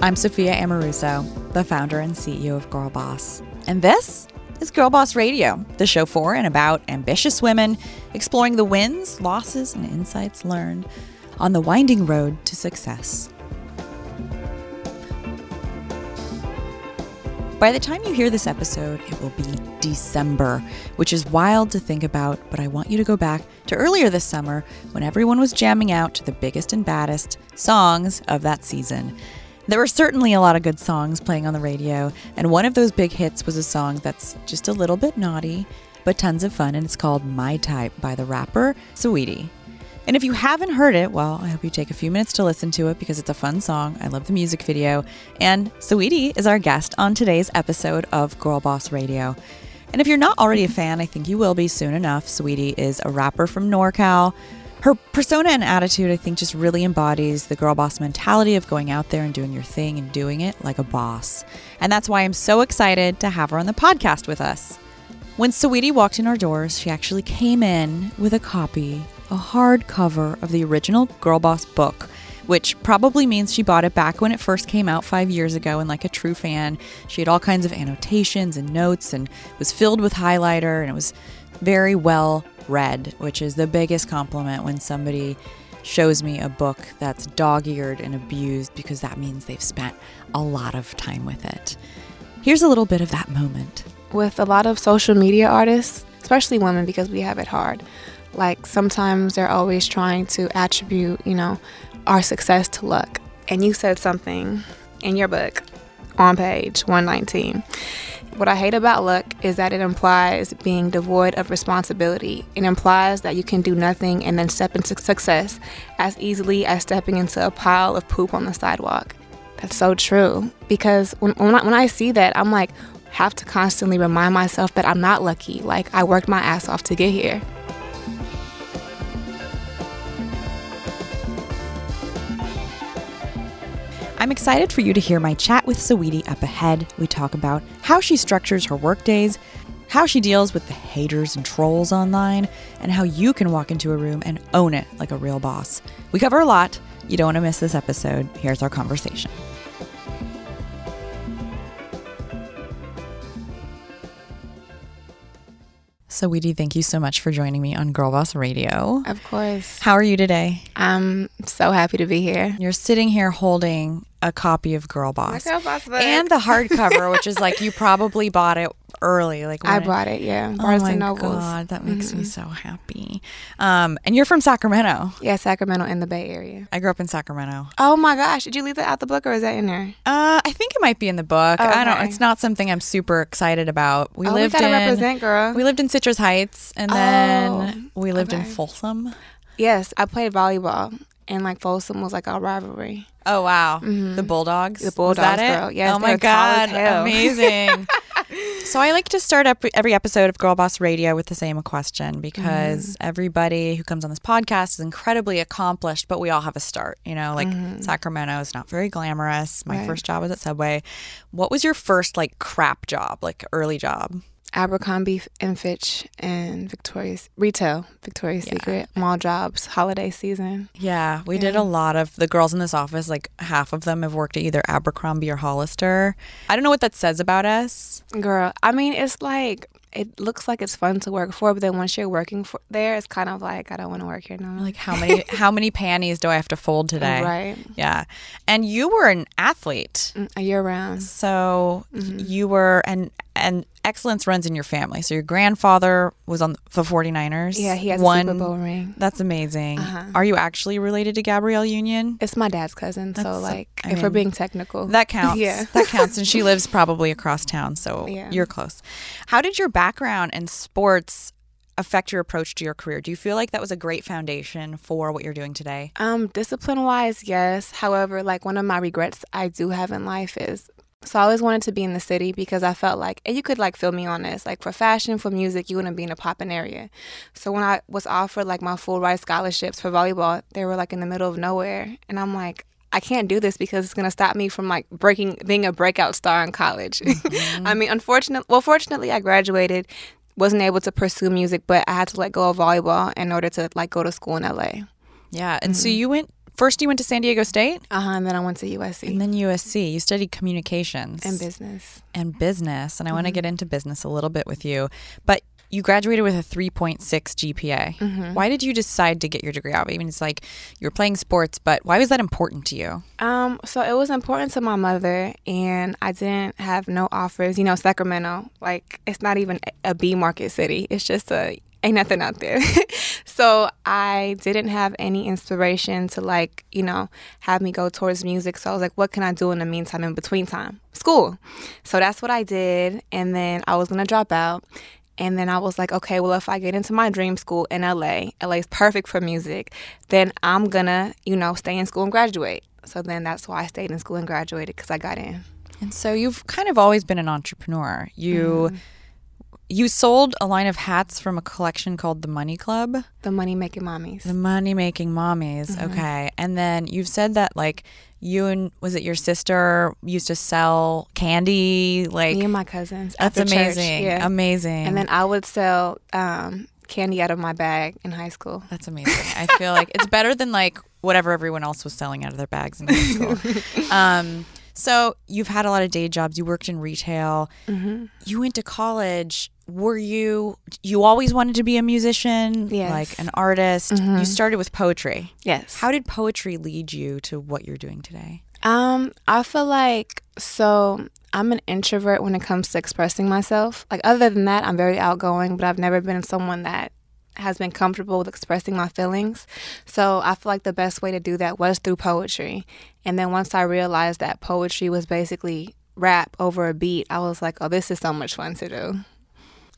I'm Sophia Amoruso, the founder and CEO of Girlboss. And this is Girlboss Radio, the show for and about ambitious women, exploring the wins, losses, and insights learned on the winding road to success. By the time you hear this episode, it will be December, which is wild to think about, but I want you to go back to earlier this summer when everyone was jamming out to the biggest and baddest songs of that season. There were certainly a lot of good songs playing on the radio, and one of those big hits was a song that's just a little bit naughty, but tons of fun, and it's called My Type by the rapper Saweetie. And if you haven't heard it, well, I hope you take a few minutes to listen to it because it's a fun song. I love the music video. And Saweetie is our guest on today's episode of Girlboss Radio. And if you're not already a fan, I think you will be soon enough. Saweetie is a rapper from NorCal. Her persona and attitude, I think, just really embodies the Girlboss mentality of going out there and doing your thing and doing it like a boss. And that's why I'm so excited to have her on the podcast with us. When Saweetie walked in our doors, she actually came in with a copy, a hardcover of the original Girlboss book, which probably means she bought it back when it first came out 5 years ago, and like a true fan, she had all kinds of annotations and notes and was filled with highlighter, and it was very well read, which is the biggest compliment when somebody shows me a book that's dog-eared and abused, because that means they've spent a lot of time with it. Here's a little bit of that moment. With a lot of social media artists, especially women, because we have it hard. Like, sometimes they're always trying to attribute, you know, our success to luck. And you said something in your book on page 119. What I hate about luck is that it implies being devoid of responsibility. It implies that you can do nothing and then step into success as easily as stepping into a pile of poop on the sidewalk. That's so true. Because when I see that, I'm like, have to constantly remind myself that I'm not lucky. Like, I worked my ass off to get here. I'm excited for you to hear my chat with Saweetie up ahead. We talk about how she structures her workdays, how she deals with the haters and trolls online, and how you can walk into a room and own it like a real boss. We cover a lot. You don't want to miss this episode. Here's our conversation. Saweetie, thank you so much for joining me on Girlboss Radio. Of course. How are you today? I'm so happy to be here. You're sitting here holding a copy of Girlboss. My Girlboss book. And the hardcover, which is like, you probably bought it early. Like, I bought it, yeah. Oh my God, that makes me so happy. And you're from Sacramento. Yeah, Sacramento in the Bay Area. I grew up in Sacramento. Oh my gosh, did you leave that out the book or is that in there? I think it might be in the book. Okay. I don't. It's not something I'm super excited about. We lived in Citrus Heights, and then we lived in Folsom. Yes, I played volleyball, and like Folsom was like our rivalry. Oh wow, mm-hmm. The Bulldogs. The Bulldogs, was that girl. It? Yes. Oh my God, amazing. So I like to start up every episode of Girlboss Radio with the same question, because everybody who comes on this podcast is incredibly accomplished, but we all have a start. You know, like Sacramento is not very glamorous. My first job was at Subway. What was your first like crap job, like early job? Abercrombie and Fitch and Victoria's Secret, mall jobs, holiday season. Yeah, we did a lot of the girls in this office, like half of them have worked at either Abercrombie or Hollister. I don't know what that says about us. Girl, I mean, it's like, it looks like it's fun to work for, but then once you're working there, it's kind of like, I don't want to work here no more. Like, how many panties do I have to fold today? Right. Yeah. And you were an athlete. A year round. So you were, and excellence runs in your family. So your grandfather was on the 49ers. Yeah, he has a Super Bowl ring. That's amazing. Uh-huh. Are you actually related to Gabrielle Union? It's my dad's cousin. If we're being technical. That counts. Yeah. That counts. And she lives probably across town. So you're close. How did your background in sports affect your approach to your career? Do you feel like that was a great foundation for what you're doing today? Discipline-wise, yes. However, like, one of my regrets I do have in life is, so I always wanted to be in the city because I felt like, and you could like feel me on this, like for fashion, for music, you want to be in a poppin' area. So when I was offered like my full ride scholarships for volleyball, they were like in the middle of nowhere. And I'm like, I can't do this because it's going to stop me from like being a breakout star in college. Mm-hmm. I mean, fortunately I graduated, wasn't able to pursue music, but I had to let go of volleyball in order to like go to school in LA. Yeah. And so you went First, you went to San Diego State? Uh-huh, and then I went to USC. And then USC. You studied communications. And business. And I want to get into business a little bit with you. But you graduated with a 3.6 GPA. Mm-hmm. Why did you decide to get your degree out? I mean, it's like you were playing sports, but why was that important to you? So it was important to my mother, and I didn't have no offers. You know, Sacramento, like, it's not even a B market city. It's just ain't nothing out there. So I didn't have any inspiration to, like, you know, have me go towards music. So I was like, what can I do in the meantime, in between time? School. So that's what I did. And then I was going to drop out. And then I was like, okay, well, if I get into my dream school in LA is perfect for music, then I'm going to, you know, stay in school and graduate. So then that's why I stayed in school and graduated, because I got in. And so you've kind of always been an entrepreneur. You sold a line of hats from a collection called The Money Club. The Money Making Mommies. The Money Making Mommies. Mm-hmm. Okay. And then you've said that, like, you and, was it your sister, used to sell candy? Like, me and my cousins. That's amazing. Yeah. Amazing. And then I would sell candy out of my bag in high school. That's amazing. I feel like it's better than, like, whatever everyone else was selling out of their bags in high school. So you've had a lot of day jobs. You worked in retail. Mm-hmm. You went to college. Were you always wanted to be a musician, yes, like an artist? Mm-hmm. You started with poetry. Yes. How did poetry lead you to what you're doing today? I feel like, so I'm an introvert when it comes to expressing myself. Like, other than that, I'm very outgoing, but I've never been someone that has been comfortable with expressing my feelings. So I feel like the best way to do that was through poetry. And then once I realized that poetry was basically rap over a beat, I was like, oh, this is so much fun to do.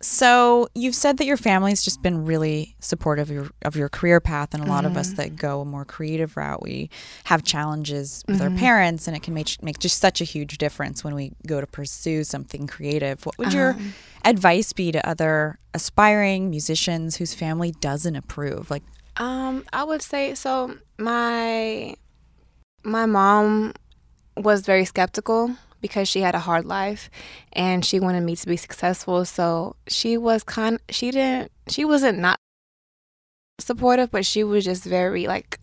So you've said that your family's just been really supportive of your career path. And a lot of us that go a more creative route, we have challenges with our parents, and it can make just such a huge difference when we go to pursue something creative. What would your advice be to other aspiring musicians whose family doesn't approve? Like, I would say, so my mom was very skeptical, because she had a hard life and she wanted me to be successful. So she wasn't not supportive, but she was just very, like,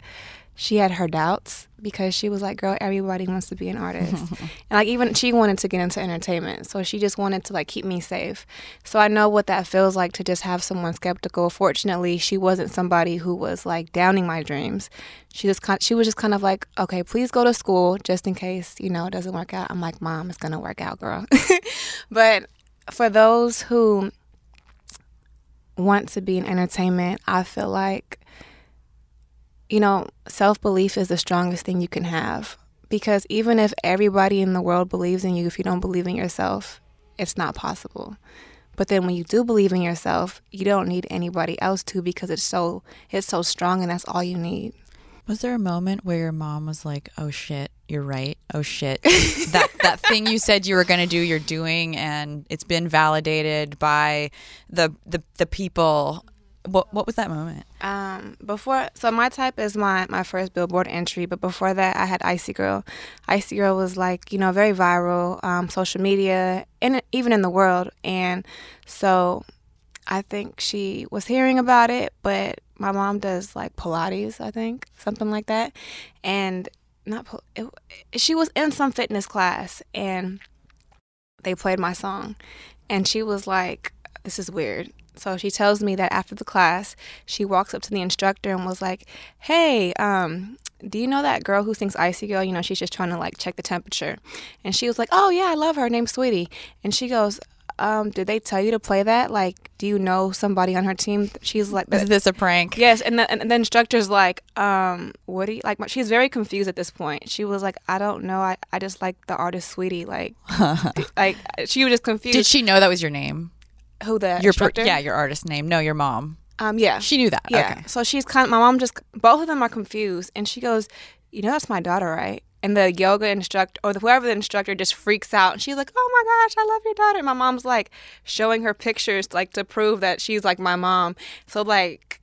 she had her doubts, because she was like, girl, everybody wants to be an artist. And, like, even she wanted to get into entertainment. So she just wanted to, like, keep me safe. So I know what that feels like to just have someone skeptical. Fortunately, she wasn't somebody who was, like, downing my dreams. She was just kind of like, okay, please go to school just in case, you know, it doesn't work out. I'm like, Mom, it's going to work out, girl. But for those who want to be in entertainment, I feel like, you know, self-belief is the strongest thing you can have, because even if everybody in the world believes in you, if you don't believe in yourself, it's not possible. But then when you do believe in yourself, you don't need anybody else to, because it's so strong, and that's all you need. Was there a moment where your mom was like, oh, shit, you're right. Oh, shit. that thing you said you were going to do, you're doing, and it's been validated by the people. What was that moment? So My Type is my first Billboard entry, but before that I had Icy Girl. Icy Girl was, like, you know, very viral, social media, and even in the world. And so I think she was hearing about it, but my mom does, like, Pilates, I think, something like that. And she was in some fitness class, and they played my song. And she was like, this is weird. So she tells me that after the class, she walks up to the instructor and was like, hey, do you know that girl who sings Icy Girl? You know, she's just trying to, like, check the temperature. And she was like, oh, yeah, I love her. Her name's Saweetie. And she goes, did they tell you to play that? Like, do you know somebody on her team? She's like, is this a prank? Yes. And the instructor's like, what do you, like, she's very confused at this point. She was like, I don't know. I just like the artist Saweetie. Like, like, she was just confused. Did she know that was your name? Who, the instructor? Yeah, your artist name. No, your mom. Yeah. She knew that. Yeah. Okay. So she's kind of, my mom just, both of them are confused. And she goes, you know, that's my daughter, right? And the yoga instructor, or whoever the instructor, just freaks out. And she's like, oh my gosh, I love your daughter. And my mom's, like, showing her pictures, like, to prove that she's, like, my mom. So, like,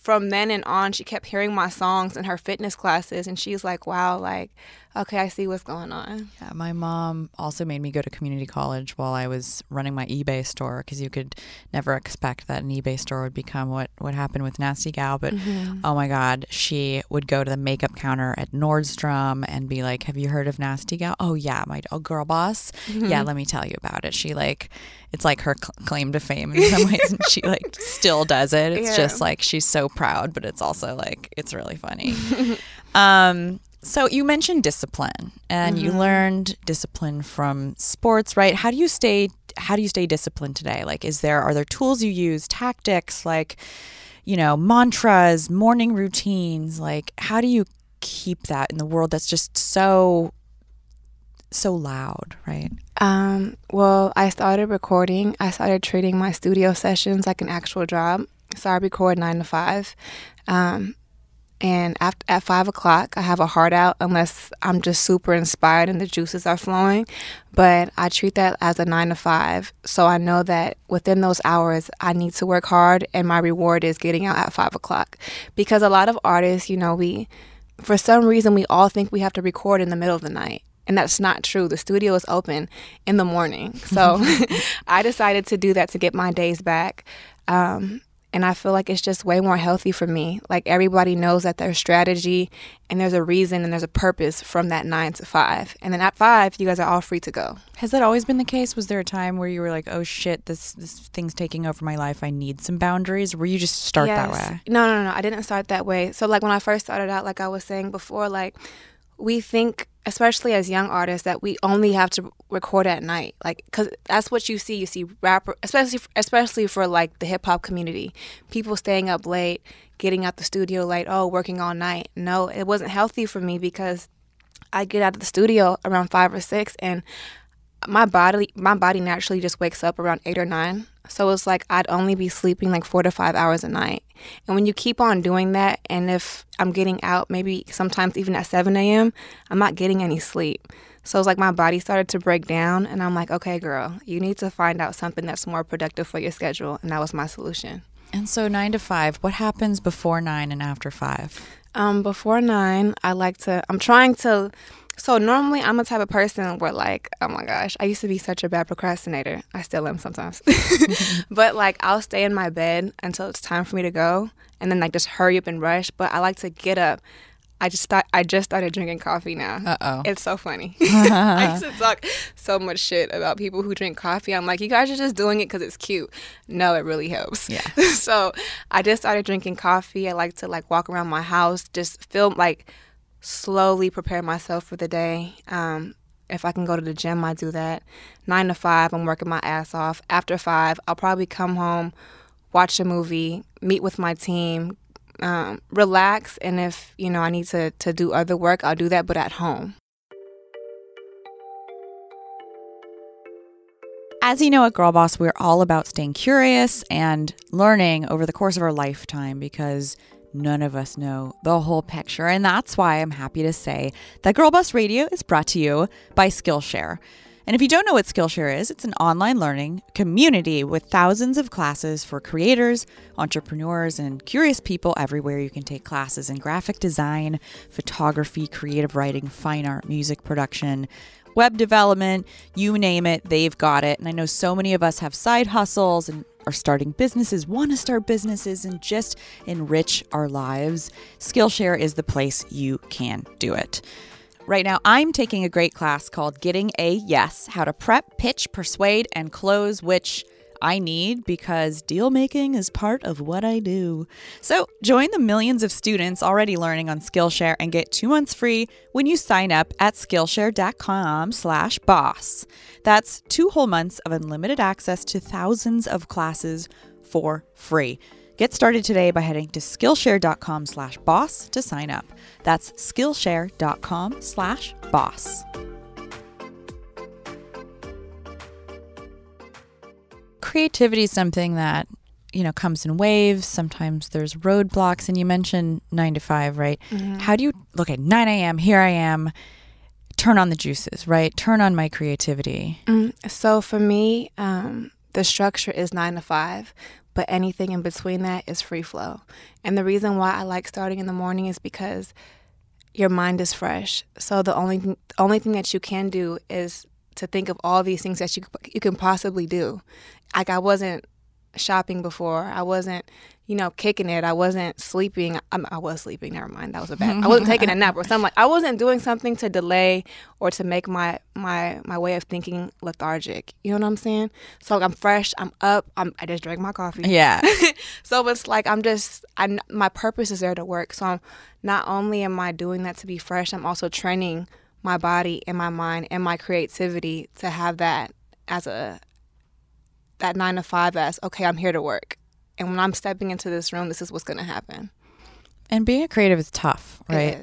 from then and on, she kept hearing my songs in her fitness classes, and she's like, wow, like, okay, I see what's going on. Yeah, my mom also made me go to community college while I was running my eBay store, because you could never expect that an eBay store would become what happened with Nasty Gal. But oh my God, she would go to the makeup counter at Nordstrom and be like, have you heard of Nasty Gal? Oh yeah, my Girlboss. Yeah, let me tell you about it. She like, it's like her claim to fame in some ways, and she like still does it. It's just like, she's so proud, but it's also like, it's really funny. So you mentioned discipline, and you learned discipline from sports, right? How do you stay disciplined today? Like, are there tools you use, tactics, like, you know, mantras, morning routines? Like, how do you keep that in the world that's just so loud, right? Well, I started recording. I started treating my studio sessions like an actual job. So I record 9 to 5. And at 5 o'clock, I have a heart out unless I'm just super inspired and the juices are flowing. But I treat that as a 9 to 5. So I know that within those hours, I need to work hard, and my reward is getting out at 5 o'clock. Because a lot of artists, you know, for some reason, we all think we have to record in the middle of the night. And that's not true. The studio is open in the morning. So I decided to do that to get my days back. And I feel like it's just way more healthy for me. Like, everybody knows that there's strategy and there's a reason and there's a purpose from that 9 to 5. And then at 5, you guys are all free to go. Has that always been the case? Was there a time where you were like, oh shit, this thing's taking over my life. I need some boundaries. Or you just start that way? No. I didn't start that way. So like, when I first started out, like I was saying before, like, we think, especially as young artists, that we only have to record at night, like, because that's what you see. You see rapper, especially for like the hip hop community, people staying up late, getting out the studio late, working all night. No, it wasn't healthy for me, because I get out of the studio around 5 or 6, and my body naturally just wakes up around 8 or 9. So it's like I'd only be sleeping like 4 to 5 hours a night. And when you keep on doing that, and if I'm getting out maybe sometimes even at 7 a.m., I'm not getting any sleep. So it's like my body started to break down, and I'm like, okay, girl, you need to find out something that's more productive for your schedule. And that was my solution. And so 9 to 5, what happens before 9 and after 5? Before 9, so normally I'm a type of person where, like, oh my gosh, I used to be such a bad procrastinator. I still am sometimes. But like, I'll stay in my bed until it's time for me to go, and then like just hurry up and rush. But I like to get up. I just started drinking coffee now. Uh-oh. It's so funny. I used to talk so much shit about people who drink coffee. I'm like, you guys are just doing it because it's cute. No, it really helps. Yeah. So I just started drinking coffee. I like to like walk around my house, just feel like slowly prepare myself for the day. If I can go to the gym, I do that. 9 to 5, I'm working my ass off. After 5, I'll probably come home, watch a movie, meet with my team, relax, and if, you know, I need to do other work, I'll do that, but at home. As you know, at Girlboss, we're all about staying curious and learning over the course of our lifetime, because none of us know the whole picture. And that's why I'm happy to say that Girlboss Radio is brought to you by Skillshare. And if you don't know what Skillshare is, it's an online learning community with thousands of classes for creators, entrepreneurs, and curious people everywhere. You can take classes in graphic design, photography, creative writing, fine art, music production, web development, you name it, they've got it. And I know so many of us have side hustles and are starting businesses, want to start businesses, and just enrich our lives. Skillshare is the place you can do it. Right now, I'm taking a great class called Getting a Yes, How to Prep, Pitch, Persuade, and Close, which I need because deal making is part of what I do. So join the millions of students already learning on Skillshare and get 2 months free when you sign up at Skillshare.com/boss. That's 2 whole months of unlimited access to thousands of classes for free. Get started today by heading to Skillshare.com/boss to sign up. That's Skillshare.com/boss. Creativity is something that, you know, comes in waves. Sometimes there's roadblocks. And you mentioned 9 to 5, right? Mm-hmm. How do you, okay, 9 a.m., here I am, turn on the juices, right? Turn on my creativity. So for me, the structure is 9 to 5. but anything in between that is free flow. And the reason why I like starting in the morning is because your mind is fresh. So the only thing that you can do is to think of all these things that you can possibly do. Like, I wasn't shopping before. I wasn't, kicking it. I wasn't sleeping. I was sleeping. Never mind. That was a bad. I wasn't taking a nap or something. Like, I wasn't doing something to delay or to make my way of thinking lethargic. You know what I'm saying? So I'm fresh. I'm up. I just drank my coffee. Yeah. So it's like my purpose is there to work. So I'm not only am I doing that to be fresh, I'm also training my body and my mind and my creativity to have that as that 9 to 5 as, okay, I'm here to work. And when I'm stepping into this room, this is what's going to happen. And being a creative is tough, right?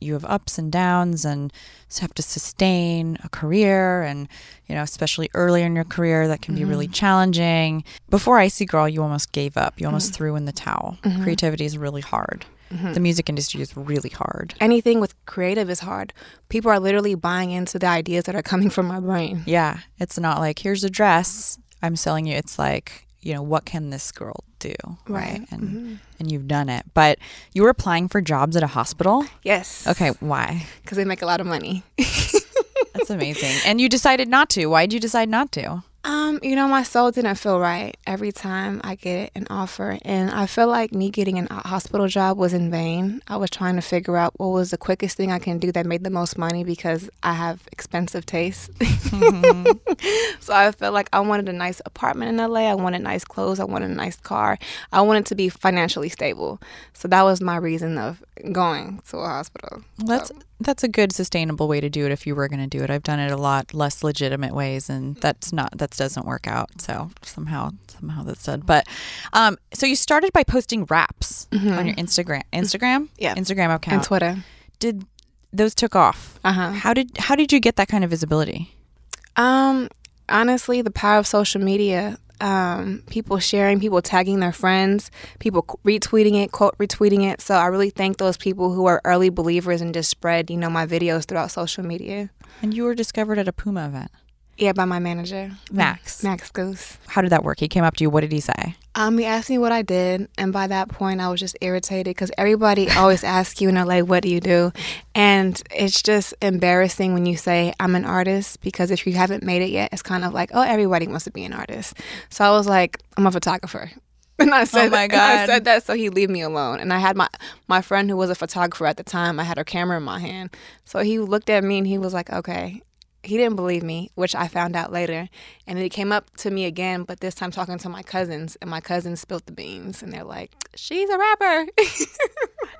You have ups and downs and have to sustain a career. And, especially earlier in your career, that can be really challenging. Before Icy Girl, you almost gave up. You almost threw in the towel. Mm-hmm. Creativity is really hard. Mm-hmm. The music industry is really hard. Anything with creative is hard. People are literally buying into the ideas that are coming from my brain. Yeah. It's not like, here's a dress I'm selling you. It's like, what can this girl do? Right. And you've done it. But you were applying for jobs at a hospital? Yes. Okay. Why? Because they make a lot of money. That's amazing. And you decided not to. Why did you decide not to? My soul didn't feel right every time I get an offer. And I feel like me getting a hospital job was in vain. I was trying to figure out what was the quickest thing I can do that made the most money because I have expensive taste. Mm-hmm. So I felt like I wanted a nice apartment in LA. I wanted nice clothes. I wanted a nice car. I wanted to be financially stable. So that was my reason of going to a hospital. That's a good sustainable way to do it if you were going to do it. I've done it a lot less legitimate ways, and that doesn't work out. So somehow that's done. But so you started by posting raps on your Instagram? Yeah. Instagram account. And Twitter. Did those took off? Uh-huh. How did you get that kind of visibility? Honestly, the power of social media. People sharing, people tagging their friends, people retweeting it, quote retweeting it. So I really thank those people who are early believers and just spread, my videos throughout social media. And you were discovered at a Puma event. Yeah, by my manager. Max Goose. How did that work? He came up to you. What did he say? He asked me what I did. And by that point, I was just irritated because everybody always asks you, like, what do you do? And it's just embarrassing when you say, I'm an artist, because if you haven't made it yet, it's kind of like, oh, everybody wants to be an artist. So I was like, I'm a photographer. And I said, oh my God. And I said that so he'd leave me alone. And I had my friend who was a photographer at the time. I had her camera in my hand. So he looked at me and he was like, okay. He didn't believe me, which I found out later. And then he came up to me again, but this time talking to my cousins. And my cousins spilled the beans. And they're like, she's a rapper.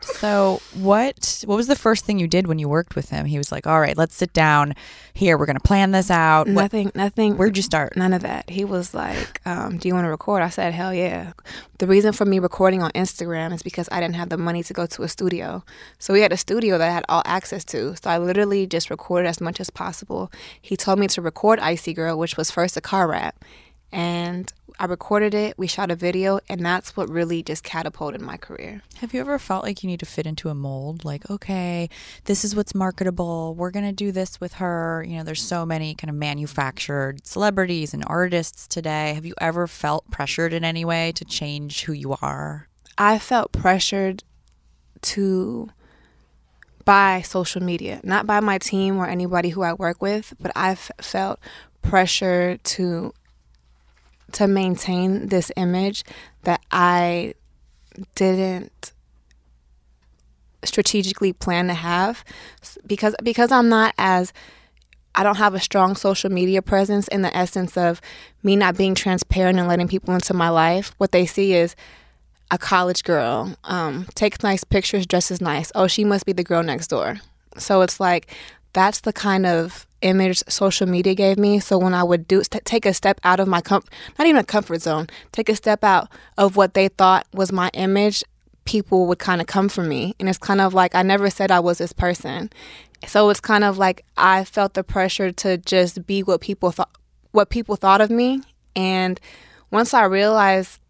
So what was the first thing you did when you worked with him? He was like, all right, let's sit down here. We're going to plan this out. Nothing. Where'd you start? None of that. He was like, do you want to record? I said, hell yeah. The reason for me recording on Instagram is because I didn't have the money to go to a studio. So we had a studio that I had all access to. So I literally just recorded as much as possible. He told me to record Icy Girl, which was first a car rap. And I recorded it. We shot a video. And that's what really just catapulted my career. Have you ever felt like you need to fit into a mold? Like, okay, this is what's marketable. We're going to do this with her. There's so many kind of manufactured celebrities and artists today. Have you ever felt pressured in any way to change who you are? I felt pressured by social media, not by my team or anybody who I work with, but I've felt pressure to maintain this image that I didn't strategically plan to have because I don't have a strong social media presence, in the essence of me not being transparent and letting people into my life. What they see is a college girl, takes nice pictures, dresses nice. Oh, she must be the girl next door. So it's like, that's the kind of image social media gave me. So when I would take a step out of my take a step out of what they thought was my image, people would kind of come for me. And it's kind of like, I never said I was this person. So it's kind of like, I felt the pressure to just be what people thought of me. And once I realized,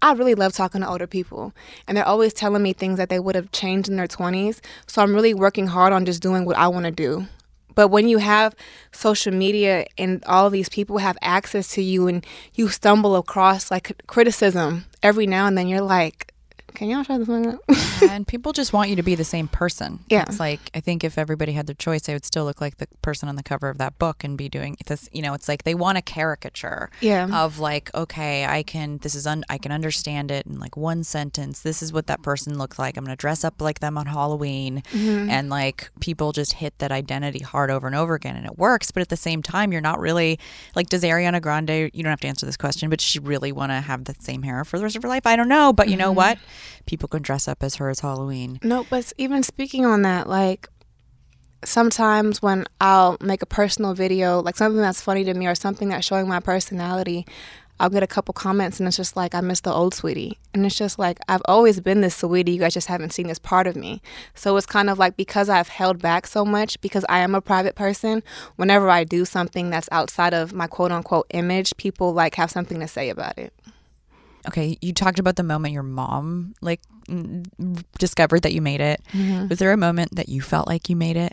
I really love talking to older people, and they're always telling me things that they would have changed in their 20s. So I'm really working hard on just doing what I want to do. But when you have social media and all these people have access to you and you stumble across, like, criticism every now and then, you're like, can y'all shut the fuck up? Yeah, and people just want you to be the same person. Yeah. It's like, I think if everybody had their choice, they would still look like the person on the cover of that book and be doing this. You know, it's like they want a caricature of like, okay, I can understand it in like one sentence. This is what that person looks like. I'm going to dress up like them on Halloween. Mm-hmm. And like people just hit that identity hard over and over again and it works. But at the same time, you're not really like, does Ariana Grande, you don't have to answer this question, but does she really want to have the same hair for the rest of her life? I don't know. But you know what? People can dress up as her as Halloween. No, but even speaking on that, like sometimes when I'll make a personal video, like something that's funny to me or something that's showing my personality, I'll get a couple comments and it's just like, I miss the old Saweetie. And it's just like, I've always been this Saweetie. You guys just haven't seen this part of me. So it's kind of like, because I've held back so much, because I am a private person, whenever I do something that's outside of my quote unquote image, people like have something to say about it. Okay, you talked about the moment your mom like discovered that you made it. Mm-hmm. Was there a moment that you felt like you made it?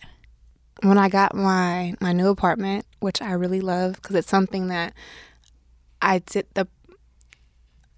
When I got my new apartment, which I really love because it's something that I did. The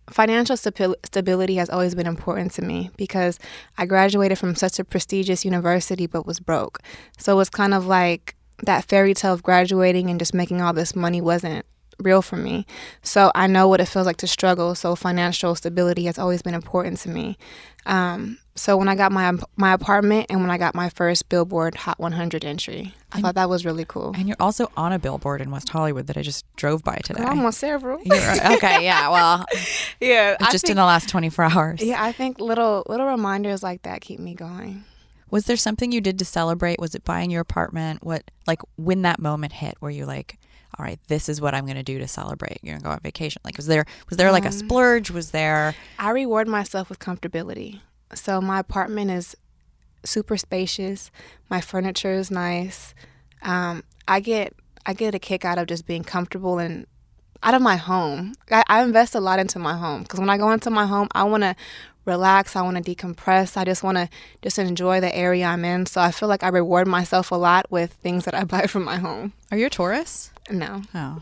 financial stability has always been important to me because I graduated from such a prestigious university but was broke. So it was kind of like that fairy tale of graduating and just making all this money wasn't real for me. So I know what it feels like to struggle. So financial stability has always been important to me. So when I got my apartment and when I got my first Billboard Hot 100 entry, I thought that was really cool. And you're also on a billboard in West Hollywood that I just drove by today. I'm on several. Okay, yeah, well, yeah, just in the last 24 hours. Yeah, I think little reminders like that keep me going. Was there something you did to celebrate? Was it buying your apartment? What, like, when that moment hit, were you like, all right, this is what I'm going to do to celebrate. You're going to go on vacation. Like, was there like a splurge? Was there? I reward myself with comfortability. So my apartment is super spacious. My furniture is nice. I get a kick out of just being comfortable and out of my home. I invest a lot into my home because when I go into my home, I want to relax. I want to decompress. I just want to just enjoy the area I'm in. So I feel like I reward myself a lot with things that I buy from my home. Are you a Taurus? No. Oh.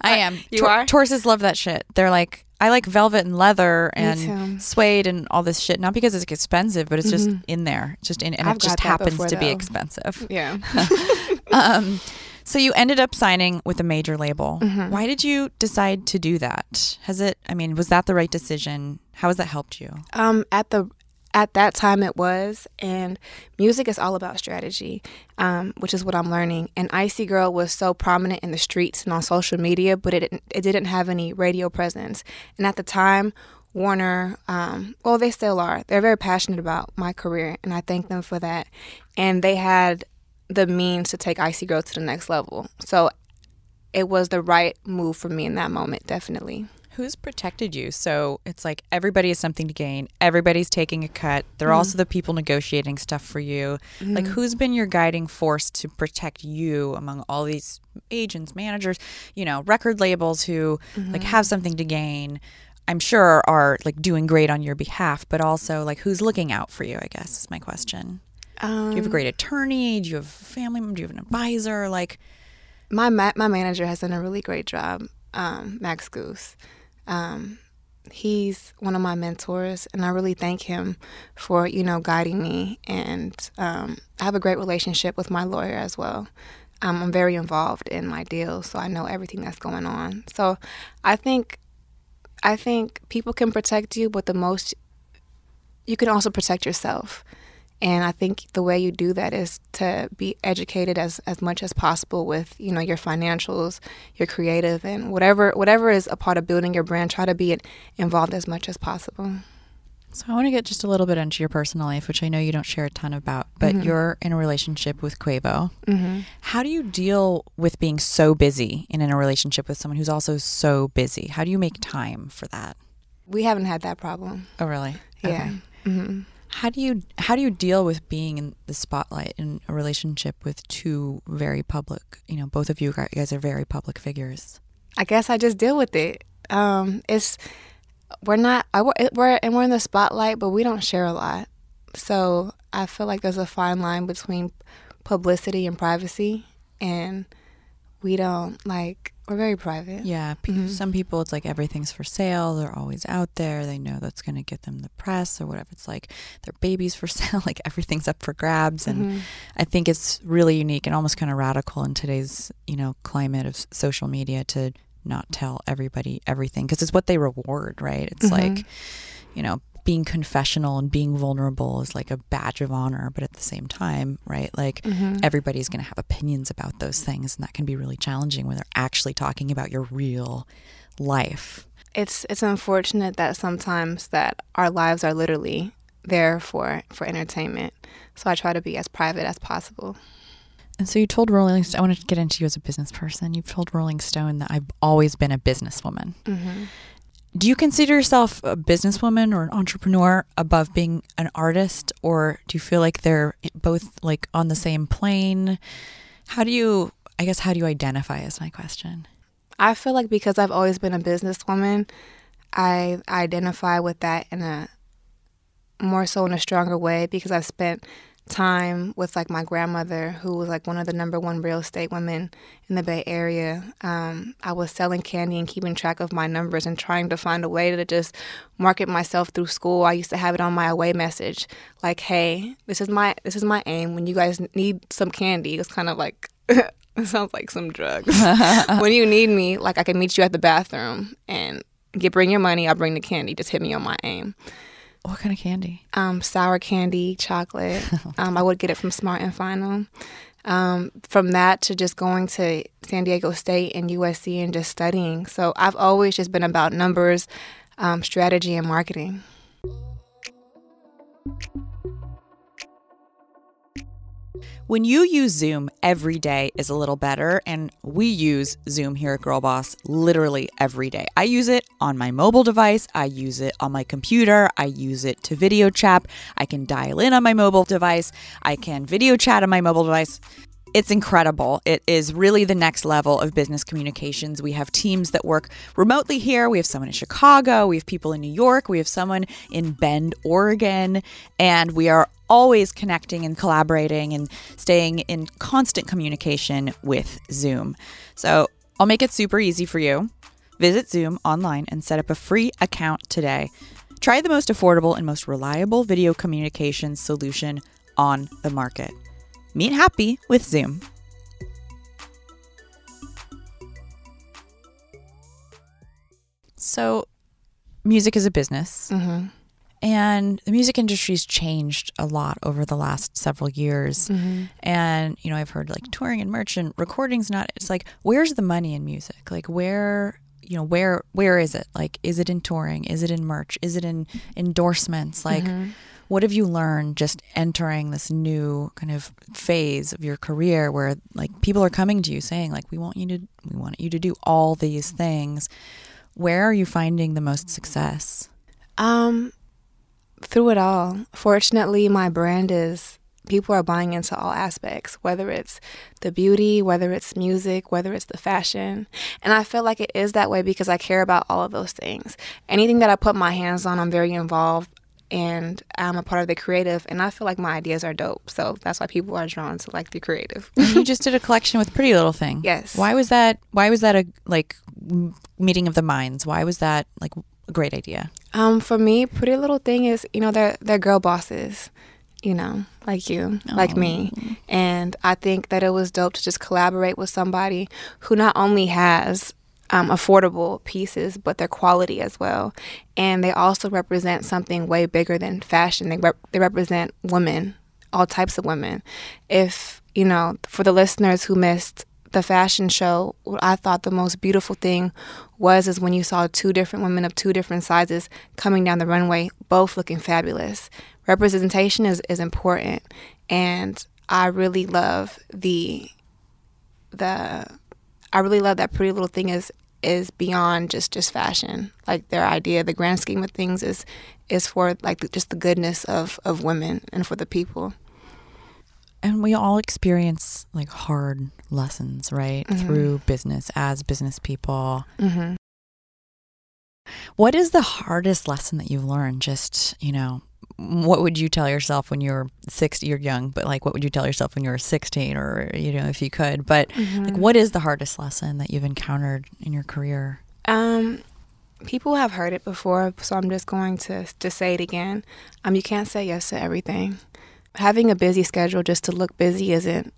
I am. You are? Tauruses love that shit. They're like, I like velvet and leather and suede and all this shit. Not because it's expensive, but it's just in there. It's just in, and I've it just happens before, to be expensive. Yeah. So you ended up signing with a major label. Mm-hmm. Why did you decide to do that? Was that the right decision? How has that helped you? At that time it was, and music is all about strategy, which is what I'm learning. And Icy Girl was so prominent in the streets and on social media, but it didn't have any radio presence. And at the time, Warner, they still are. They're very passionate about my career, and I thank them for that. And they had the means to take Icy Girl to the next level. So it was the right move for me in that moment, definitely. Who's protected you? So it's like everybody has something to gain. Everybody's taking a cut. They're also the people negotiating stuff for you. Mm-hmm. Like, who's been your guiding force to protect you among all these agents, managers, you know, record labels who like have something to gain? I'm sure are like doing great on your behalf, but also like who's looking out for you, I guess is my question. Do you have a great attorney? Do you have a family member? Do you have an advisor? Like, my manager has done a really great job, Max Goose. He's one of my mentors, and I really thank him for, you know, guiding me. And I have a great relationship with my lawyer as well. I'm very involved in my deal, so I know everything that's going on. So I think people can protect you, but the most you can also protect yourself. And I think the way you do that is to be educated as much as possible with, you know, your financials, your creative, and whatever is a part of building your brand, try to be involved as much as possible. So I want to get just a little bit into your personal life, which I know you don't share a ton about, but you're in a relationship with Quavo. Mm-hmm. How do you deal with being so busy and in a relationship with someone who's also so busy? How do you make time for that? We haven't had that problem. Oh, really? Yeah. Okay. Mm-hmm. How do you deal with being in the spotlight in a relationship with two very public, you know, both of you guys are very public figures? I guess I just deal with it. We're in the spotlight, but we don't share a lot. So I feel like there's a fine line between publicity and privacy, and we don't, like, we're very private. Yeah. Mm-hmm. Some people, it's like everything's for sale. They're always out there. They know that's going to get them the press or whatever. It's like their baby's for sale. Like everything's up for grabs. And mm-hmm. I think it's really unique and almost kind of radical in today's, you know, climate of social media to not tell everybody everything, because it's what they reward, right? It's mm-hmm. like, you know, being confessional and being vulnerable is like a badge of honor, but at the same time, right, like mm-hmm. everybody's going to have opinions about those things, and that can be really challenging when they're actually talking about your real life. It's unfortunate that sometimes that our lives are literally there for entertainment. So I try to be as private as possible. And so you told Rolling Stone, I want to get into you as a business person. You've told Rolling Stone that I've always been a businesswoman. Mm-hmm. Do you consider yourself a businesswoman or an entrepreneur above being an artist, or do you feel like they're both like on the same plane? How do you identify is my question. I feel like because I've always been a businesswoman, I identify with that in a more so in a stronger way, because I've spent time with like my grandmother, who was like one of the #1 real estate women in the Bay Area. I was selling candy and keeping track of my numbers and trying to find a way to just market myself through school. I used to have it on my away message, like, "Hey, this is my aim. When you guys need some candy," it's kind of like it sounds like some drugs. "When you need me, like I can meet you at the bathroom and bring your money. I'll bring the candy. Just hit me on my aim." What kind of candy? Sour candy, chocolate. I would get it from Smart and Final. From that to just going to San Diego State and USC and just studying. So I've always just been about numbers, strategy, and marketing. When you use Zoom, every day is a little better, and we use Zoom here at Girlboss literally every day. I use it on my mobile device. I use it on my computer. I use it to video chat. I can dial in on my mobile device. I can video chat on my mobile device. It's incredible. It is really the next level of business communications. We have teams that work remotely here. We have someone in Chicago. We have people in New York. We have someone in Bend, Oregon. And we are always connecting and collaborating and staying in constant communication with Zoom. So I'll make it super easy for you. Visit Zoom online and set up a free account today. Try the most affordable and most reliable video communication solution on the market. Meet happy with Zoom. So music is a business. Mm-hmm. And the music industry's changed a lot over the last several years. Mm-hmm. And, you know, I've heard like touring and merch and recording's not, it's like, where's the money in music? Like where, you know, where is it? Like, is it in touring? Is it in merch? Is it in endorsements? Like, mm-hmm. what have you learned just entering this new kind of phase of your career where like people are coming to you saying like, we want you to do all these things. Where are you finding the most success? Through it all. Fortunately, my brand is people are buying into all aspects, whether it's the beauty, whether it's music, whether it's the fashion. And I feel like it is that way because I care about all of those things. Anything that I put my hands on, I'm very involved. And I'm a part of the creative, and I feel like my ideas are dope. So that's why people are drawn to like the creative. You just did a collection with Pretty Little Thing. Yes. Why was that a like meeting of the minds? Why was that like a great idea? For me, Pretty Little Thing is, you know, they're girl bosses, you know, like you, like me. And I think that it was dope to just collaborate with somebody who not only has affordable pieces, but their quality as well. And they also represent something way bigger than fashion. They represent women, all types of women. If, you know, for the listeners who missed the fashion show, what I thought the most beautiful thing was when you saw two different women of two different sizes coming down the runway, both looking fabulous. Representation is important. And I really love I really love that Pretty Little Thing is beyond just fashion. Like their idea, the grand scheme of things is for like just the goodness of women and for the people. And we all experience like hard lessons, right? Mm-hmm. Through business, as business people. Mm-hmm. What is the hardest lesson that you've learned just, you know, what would you tell yourself when you're 60? You're young, but like, what would you tell yourself when you were 16, or, you know, if you could? But like, what is the hardest lesson that you've encountered in your career? People have heard it before, so I'm just going to say it again. You can't say yes to everything. Having a busy schedule just to look busy isn't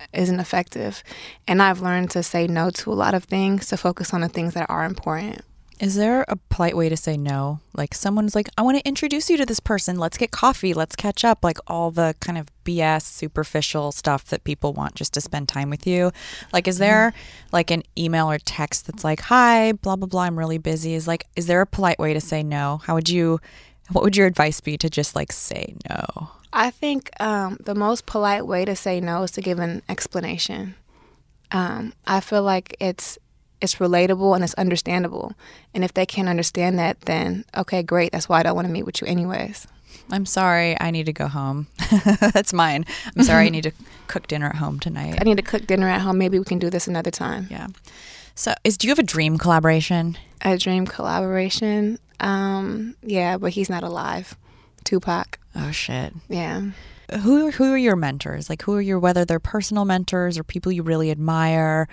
effective. And I've learned to say no to a lot of things, to focus on the things that are important. Is there a polite way to say no? Like, someone's like, I want to introduce you to this person. Let's get coffee. Let's catch up. Like, all the kind of BS, superficial stuff that people want just to spend time with you. Like, is there like an email or text that's like, hi, blah, blah, blah, I'm really busy? Is there a polite way to say no? What would your advice be to just like say no? I think the most polite way to say no is to give an explanation. I feel like it's relatable and it's understandable. And if they can't understand that, then okay, great. That's why I don't want to meet with you anyways. I'm sorry. I need to go home. That's mine. I'm sorry. I need to cook dinner at home tonight. I need to cook dinner at home. Maybe we can do this another time. Yeah. So do you have a dream collaboration? A dream collaboration? Yeah, but he's not alive. Tupac. Oh, shit. Yeah. Who are your mentors? Like, whether they're personal mentors or people you really admire?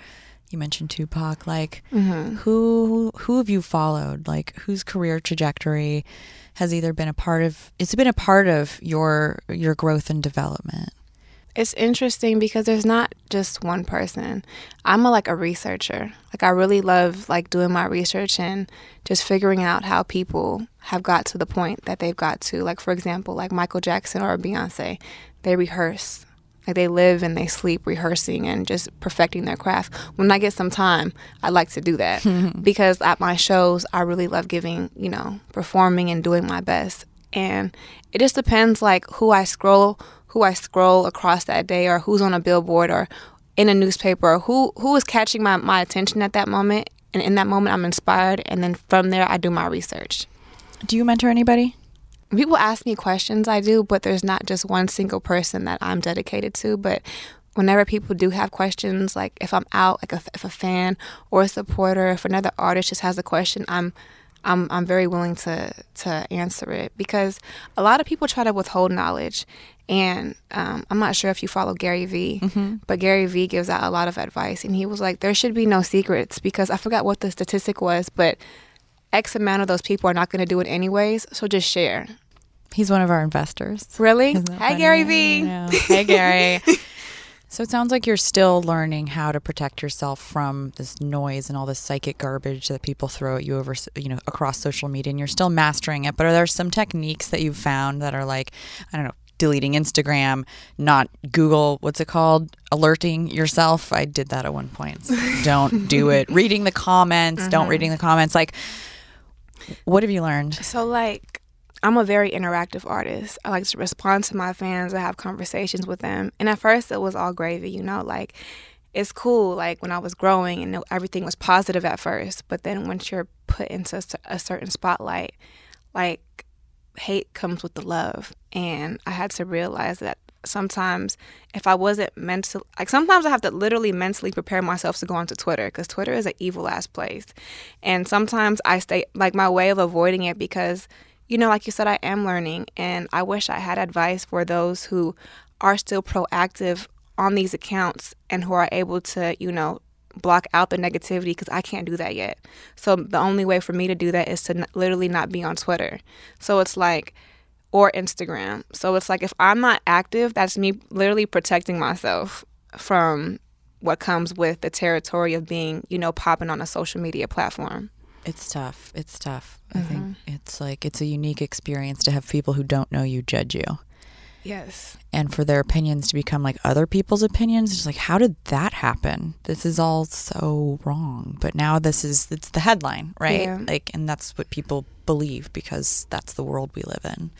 You mentioned Tupac. Like, who have you followed? Like, whose career trajectory has either been a part of? It's been a part of your growth and development. It's interesting because there's not just one person. I'm a researcher. Like, I really love doing my research and just figuring out how people have got to the point that they've got to. Like, for example, Michael Jackson or Beyonce, they rehearse. Like, they live and they sleep rehearsing and just perfecting their craft. When I get some time, I like to do that because at my shows, I really love giving, performing and doing my best. And it just depends who I scroll across that day, or who's on a billboard or in a newspaper, or who is catching my attention at that moment. And in that moment, I'm inspired. And then from there, I do my research. Do you mentor anybody? People ask me questions, I do, but there's not just one single person that I'm dedicated to. But whenever people do have questions, like if I'm out, if a fan or a supporter, if another artist just has a question, I'm very willing to answer it, because a lot of people try to withhold knowledge. And I'm not sure if you follow Gary V, but Gary V gives out a lot of advice. And he was like, there should be no secrets, because I forgot what the statistic was, but X amount of those people are not going to do it anyways. So just share. He's one of our investors. Really? Hi, funny? Gary V. Hey, Gary. So it sounds like you're still learning how to protect yourself from this noise and all this psychic garbage that people throw at you over, across social media, and you're still mastering it. But are there some techniques that you've found that are like, I don't know, deleting Instagram, not Google, what's it called? Alerting yourself. I did that at one point. So don't do it. Reading the comments, don't reading the comments. Like, what have you learned? So I'm a very interactive artist. I like to respond to my fans. I have conversations with them. And at first it was all gravy, it's cool. Like, when I was growing and everything was positive at first, but then once you're put into a certain spotlight, hate comes with the love. And I had to realize that sometimes if I wasn't mentally, sometimes I have to literally mentally prepare myself to go onto Twitter, because Twitter is an evil ass place. And sometimes I stay, my way of avoiding it, because, like you said, I am learning, and I wish I had advice for those who are still proactive on these accounts and who are able to, block out the negativity, because I can't do that yet. So the only way for me to do that is to literally not be on Twitter. So it's or Instagram. So it's if I'm not active, that's me literally protecting myself from what comes with the territory of being, popping on a social media platform. It's tough. I think it's a unique experience to have people who don't know you judge you. Yes. And for their opinions to become other people's opinions. It's how did that happen? This is all so wrong. But now it's the headline, right? Yeah. And that's what people believe, because that's the world we live in.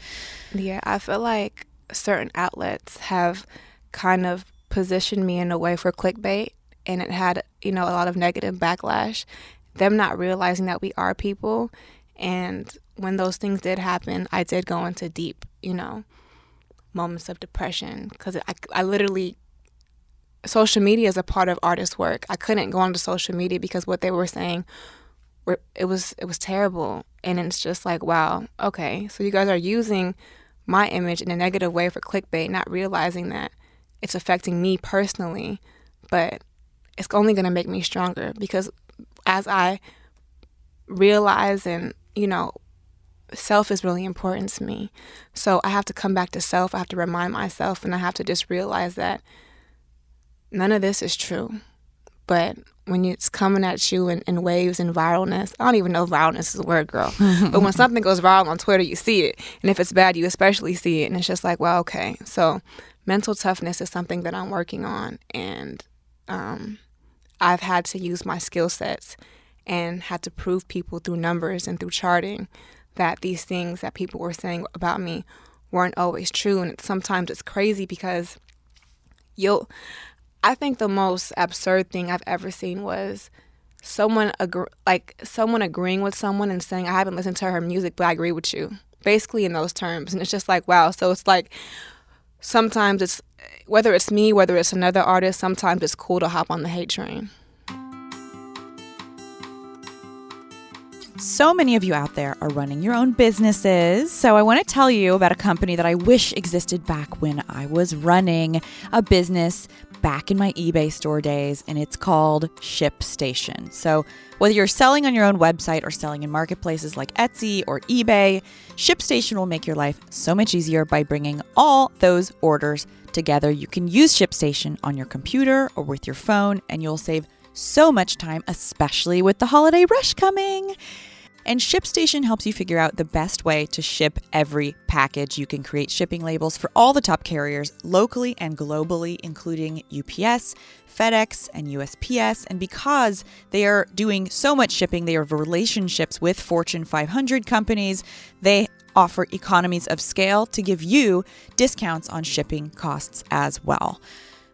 Yeah. I feel like certain outlets have kind of positioned me in a way for clickbait, and it had, a lot of negative backlash. Them not realizing that we are people. And when those things did happen, I did go into deep, moments of depression, because I literally, social media is a part of artist work. I couldn't go onto social media because what they were saying, it was terrible. And it's just like, wow, okay, so you guys are using my image in a negative way for clickbait, not realizing that it's affecting me personally, but it's only going to make me stronger, because as I realize and, you know, self is really important to me. So I have to come back to self. I have to remind myself, and I have to just realize that none of this is true. But when it's coming at you in waves and viralness, I don't even know if viralness is a word, girl. But when something goes viral on Twitter, you see it. And if it's bad, you especially see it. And it's just like, well, okay. So mental toughness is something that I'm working on. And I've had to use my skill sets and had to prove people through numbers and through charting that these things that people were saying about me weren't always true. And sometimes it's crazy because I think the most absurd thing I've ever seen was someone agreeing with someone and saying, I haven't listened to her music, but I agree with you, basically in those terms. And it's just like, wow. So it's like, sometimes it's, whether it's me, whether it's another artist, sometimes it's cool to hop on the hate train. So many of you out there are running your own businesses. So I want to tell you about a company that I wish existed back when I was running a business back in my eBay store days, and it's called ShipStation. So whether you're selling on your own website or selling in marketplaces like Etsy or eBay, ShipStation will make your life so much easier by bringing all those orders together. You can use ShipStation on your computer or with your phone, and you'll save so much time, especially with the holiday rush coming. And ShipStation helps you figure out the best way to ship every package. You can create shipping labels for all the top carriers locally and globally, including UPS, FedEx, and USPS. And because they are doing so much shipping, they have relationships with Fortune 500 companies. They offer economies of scale to give you discounts on shipping costs as well.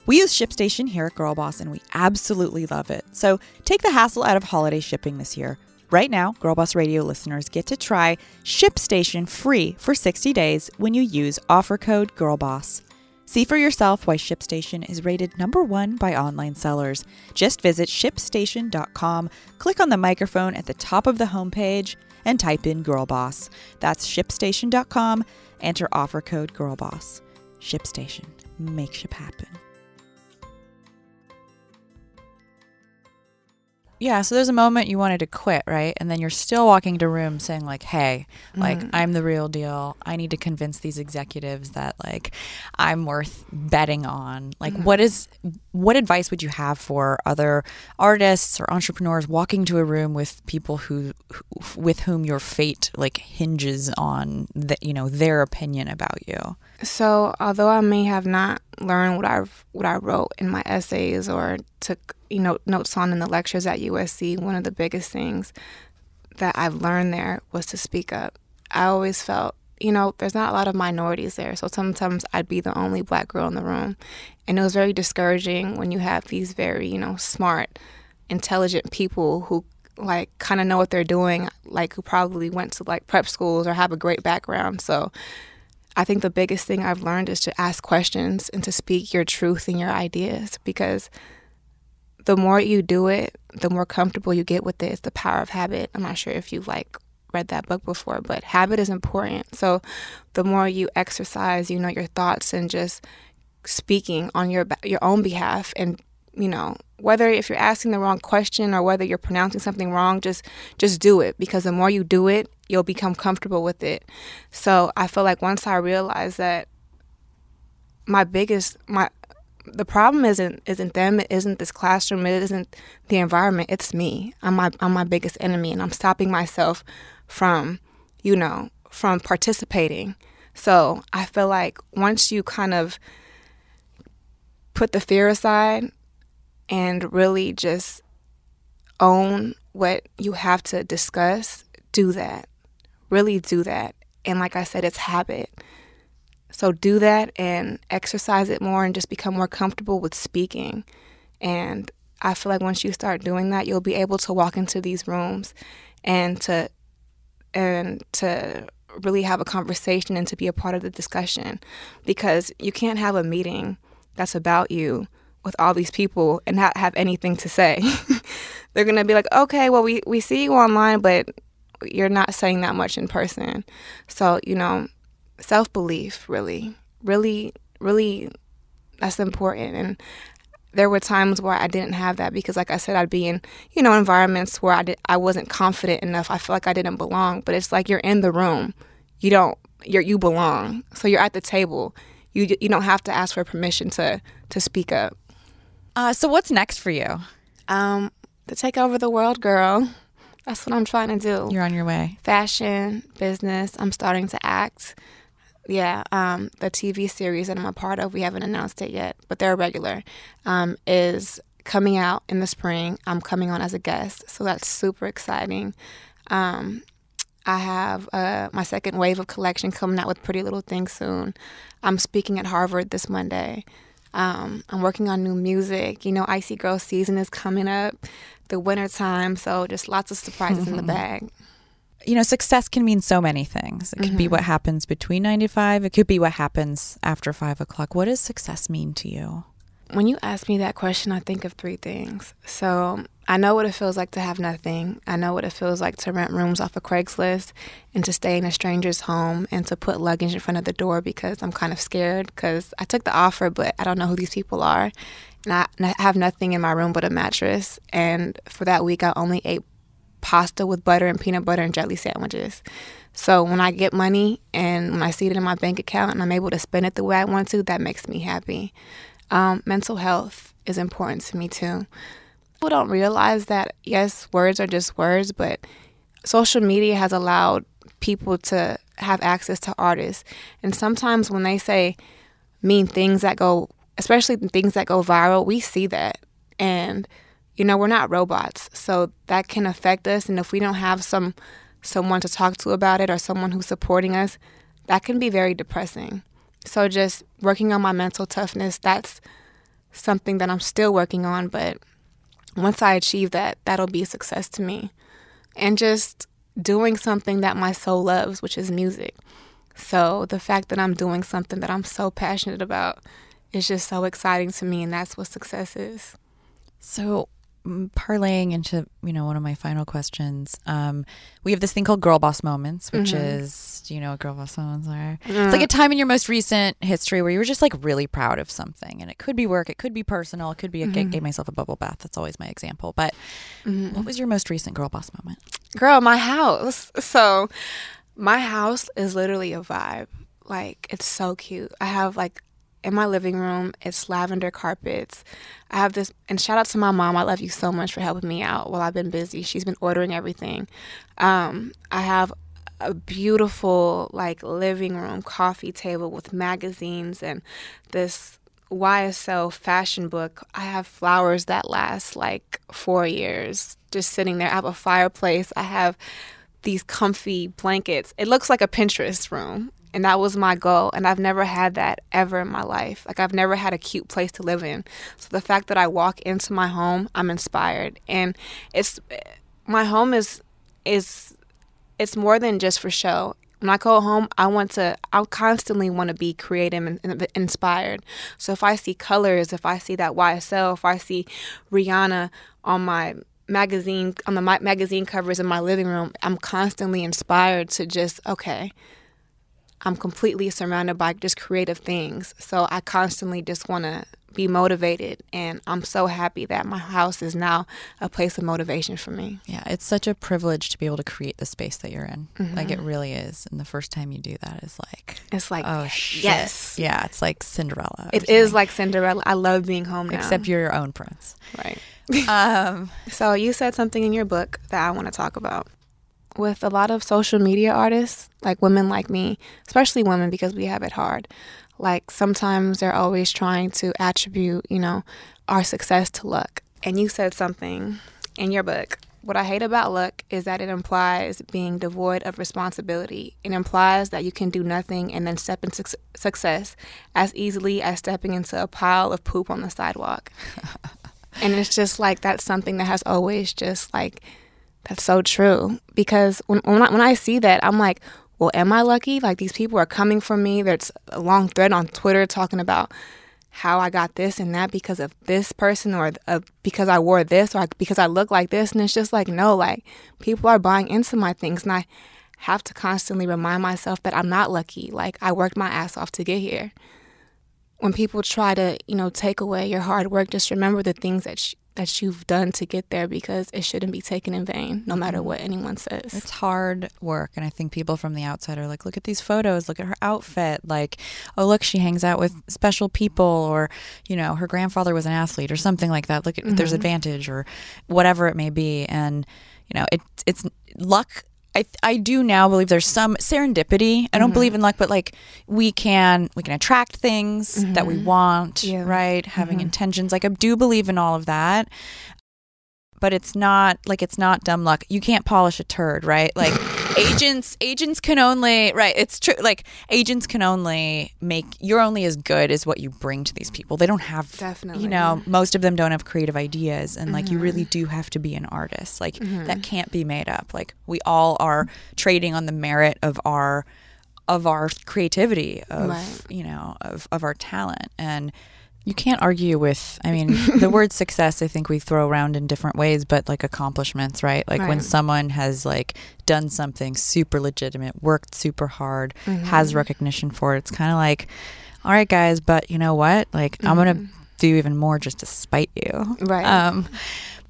We use ShipStation here at Girlboss, and we absolutely love it. So take the hassle out of holiday shipping this year. Right now, Girlboss Radio listeners get to try ShipStation free for 60 days when you use offer code GIRLBOSS. See for yourself why ShipStation is rated #1 by online sellers. Just visit ShipStation.com, click on the microphone at the top of the homepage, and type in GIRLBOSS. That's ShipStation.com. Enter offer code GIRLBOSS. ShipStation. Make ship happen. Yeah, so there's a moment you wanted to quit, right? And then you're still walking into a room saying, like, hey, like, I'm the real deal. I need to convince these executives that, like, I'm worth betting on. Like, what advice would you have for other artists or entrepreneurs walking to a room with people who with whom your fate, like, hinges on, their opinion about you? So although I may have not learned what I wrote in my essays or took notes on in the lectures at USC, one of the biggest things that I've learned there was to speak up. I always felt, there's not a lot of minorities there. So sometimes I'd be the only black girl in the room. And it was very discouraging when you have these very, smart, intelligent people who like kind of know what they're doing, like who probably went to like prep schools or have a great background. So I think the biggest thing I've learned is to ask questions and to speak your truth and your ideas, because the more you do it, the more comfortable you get with it. It's The Power of Habit. I'm not sure if you've like read that book before, but habit is important. So the more you exercise, your thoughts and just speaking on your own behalf, and whether if you're asking the wrong question or whether you're pronouncing something wrong, just do it, because the more you do it, you'll become comfortable with it. So I feel like once I realized that the problem isn't them, it isn't this classroom, it isn't the environment, it's me. I'm my biggest enemy, and I'm stopping myself from participating. So I feel like once you kind of put the fear aside and really just own what you have to discuss, do that. Really do that. And like I said, it's habit. So do that and exercise it more and just become more comfortable with speaking. And I feel like once you start doing that, you'll be able to walk into these rooms and to really have a conversation and to be a part of the discussion, because you can't have a meeting that's about you with all these people and not have anything to say. They're going to be like, okay, well, we see you online, but you're not saying that much in person. So, you know, self-belief, really, that's important. And there were times where I didn't have that because, like I said, I'd be in, you know, environments where I wasn't confident enough. I feel like I didn't belong. But it's like you're in the room. You belong. So you're at the table. You don't have to ask for permission to speak up. So what's next for you? To take over the world, girl. That's what I'm trying to do. You're on your way. Fashion, business. I'm starting to act. Yeah, the TV series that I'm a part of, we haven't announced it yet, but they're regular, is coming out in the spring. I'm coming on as a guest, so that's super exciting. I have my second wave of collection coming out with Pretty Little Thing soon. I'm speaking at Harvard this Monday. I'm working on new music. You know, Icy Girl season is coming up, the winter time, so just lots of surprises in the bag. You know, success can mean so many things. It could be what happens between 9 to 5. It could be what happens after 5 o'clock. What does success mean to you? When you ask me that question, I think of three things. So I know what it feels like to have nothing. I know what it feels like to rent rooms off of Craigslist and to stay in a stranger's home and to put luggage in front of the door because I'm kind of scared because I took the offer, but I don't know who these people are. And I have nothing in my room but a mattress. And for that week, I only ate pasta with butter and peanut butter and jelly sandwiches. So when I get money and when I see it in my bank account and I'm able to spend it the way I want to, that makes me happy. Mental health is important to me too. People don't realize that, yes, words are just words, but social media has allowed people to have access to artists. And sometimes when they say mean things that go, especially things that go viral, we see that. And you know, we're not robots, so that can affect us. And if we don't have someone to talk to about it or someone who's supporting us, that can be very depressing. So just working on my mental toughness, that's something that I'm still working on. But once I achieve that, that'll be a success to me. And just doing something that my soul loves, which is music. So the fact that I'm doing something that I'm so passionate about is just so exciting to me, and that's what success is. So parlaying into, you know, one of my final questions, we have this thing called Girlboss moments, which is, do you know what Girlboss moments are? It's like a time in your most recent history where you were just like really proud of something, and it could be work, it could be personal, it could be I gave myself a bubble bath. That's always my example. But what was your most recent Girlboss moment? Girl, my house. So my house is literally a vibe. Like, it's so cute. I have like, in my living room, it's lavender carpets. I have this, and shout out to my mom. I love you so much for helping me out while I've been busy. She's been ordering everything. I have a beautiful, like, living room coffee table with magazines and this YSL fashion book. I have flowers that last, like, 4 years just sitting there. I have a fireplace. I have these comfy blankets. It looks like a Pinterest room. And that was my goal. And I've never had that ever in my life. Like, I've never had a cute place to live in. So the fact that I walk into my home, I'm inspired. And it's, my home is more than just for show. When I go home, I constantly want to be creative and inspired. So if I see colors, if I see that YSL, if I see Rihanna on the magazine covers in my living room, I'm constantly inspired to just, okay, I'm completely surrounded by just creative things. So I constantly just want to be motivated. And I'm so happy that my house is now a place of motivation for me. Yeah, it's such a privilege to be able to create the space that you're in. Like, it really is. And the first time you do that is like, it's like, oh, shit. Yes. Yeah, it's like Cinderella. It is like Cinderella. I love being home now. Except you're your own prince. Right. So you said something in your book that I want to talk about. With a lot of social media artists, like women like me, especially women because we have it hard, like sometimes they're always trying to attribute, you know, our success to luck. And you said something in your book. What I hate about luck is that it implies being devoid of responsibility. It implies that you can do nothing and then step into success as easily as stepping into a pile of poop on the sidewalk. And it's just like, that's something that has always just like, that's so true, because when I see that, I'm like, well, am I lucky? Like, these people are coming for me. There's a long thread on Twitter talking about how I got this and that because of this person or because I wore this or because I look like this. And it's just like, no, like people are buying into my things. And I have to constantly remind myself that I'm not lucky. Like I worked my ass off to get here. When people try to, you know, take away your hard work, just remember the things that you've done to get there, because it shouldn't be taken in vain, no matter what anyone says. It's hard work. And I think people from the outside are like, look at these photos, look at her outfit. Like, oh, look, she hangs out with special people, or, you know, her grandfather was an athlete or something like that. Look at there's advantage or whatever it may be. And, you know, it's luck. I do now believe there's some serendipity. I don't believe in luck, but like we can attract things that we want, right? Having intentions. Like I do believe in all of that, but it's not dumb luck. You can't polish a turd, right? Like agents can only, right? It's true. Like agents can only you're only as good as what you bring to these people. They don't have, definitely, you know, most of them don't have creative ideas. And like, you really do have to be an artist. Like that can't be made up. Like we all are trading on the merit of our creativity, of, you know, of our talent. And you can't argue with, I mean, the word success, I think we throw around in different ways, but like accomplishments, right? Like when someone has like done something super legitimate, worked super hard, has recognition for it, it's kind of like, all right, guys, but you know what? Like I'm going to do even more just to spite you. Right.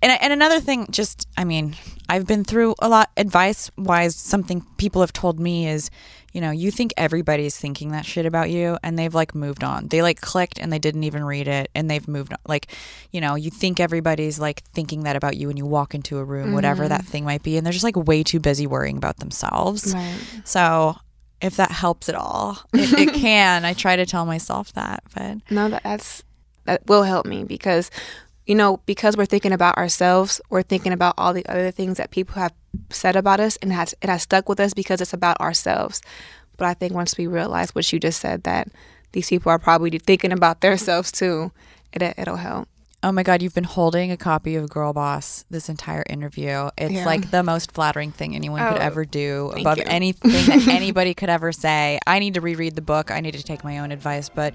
And another thing, just, I mean, I've been through a lot advice-wise. Something people have told me is, you know, you think everybody's thinking that shit about you, and they've like moved on. They like clicked and they didn't even read it and they've moved on. Like, you know, you think everybody's like thinking that about you when you walk into a room, whatever that thing might be. And they're just like way too busy worrying about themselves. Right. So if that helps at all, it can. I try to tell myself that. But no, that will help me, because, you know, because we're thinking about ourselves, we're thinking about all the other things that people have said about us, and it has stuck with us because it's about ourselves. But I think once we realize what you just said, that these people are probably thinking about themselves too, it'll help. Oh my God, you've been holding a copy of Girlboss this entire interview. It's like the most flattering thing anyone could ever do, above anything that anybody could ever say. I need to reread the book. I need to take my own advice, but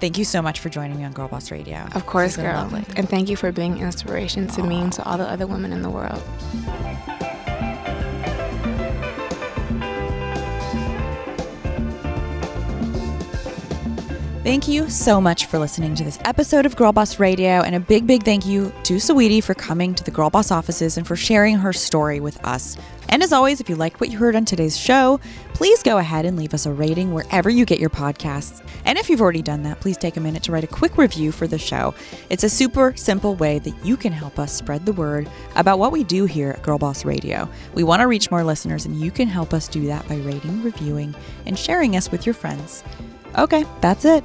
thank you so much for joining me on Girlboss Radio. Of course, girl. Lovely. And thank you for being inspiration to me and to all the other women in the world. Thank you so much for listening to this episode of Girlboss Radio, and a big, big thank you to Saweetie for coming to the Girlboss offices and for sharing her story with us. And as always, if you liked what you heard on today's show, please go ahead and leave us a rating wherever you get your podcasts. And if you've already done that, please take a minute to write a quick review for the show. It's a super simple way that you can help us spread the word about what we do here at Girlboss Radio. We want to reach more listeners, and you can help us do that by rating, reviewing, and sharing us with your friends. Okay, that's it.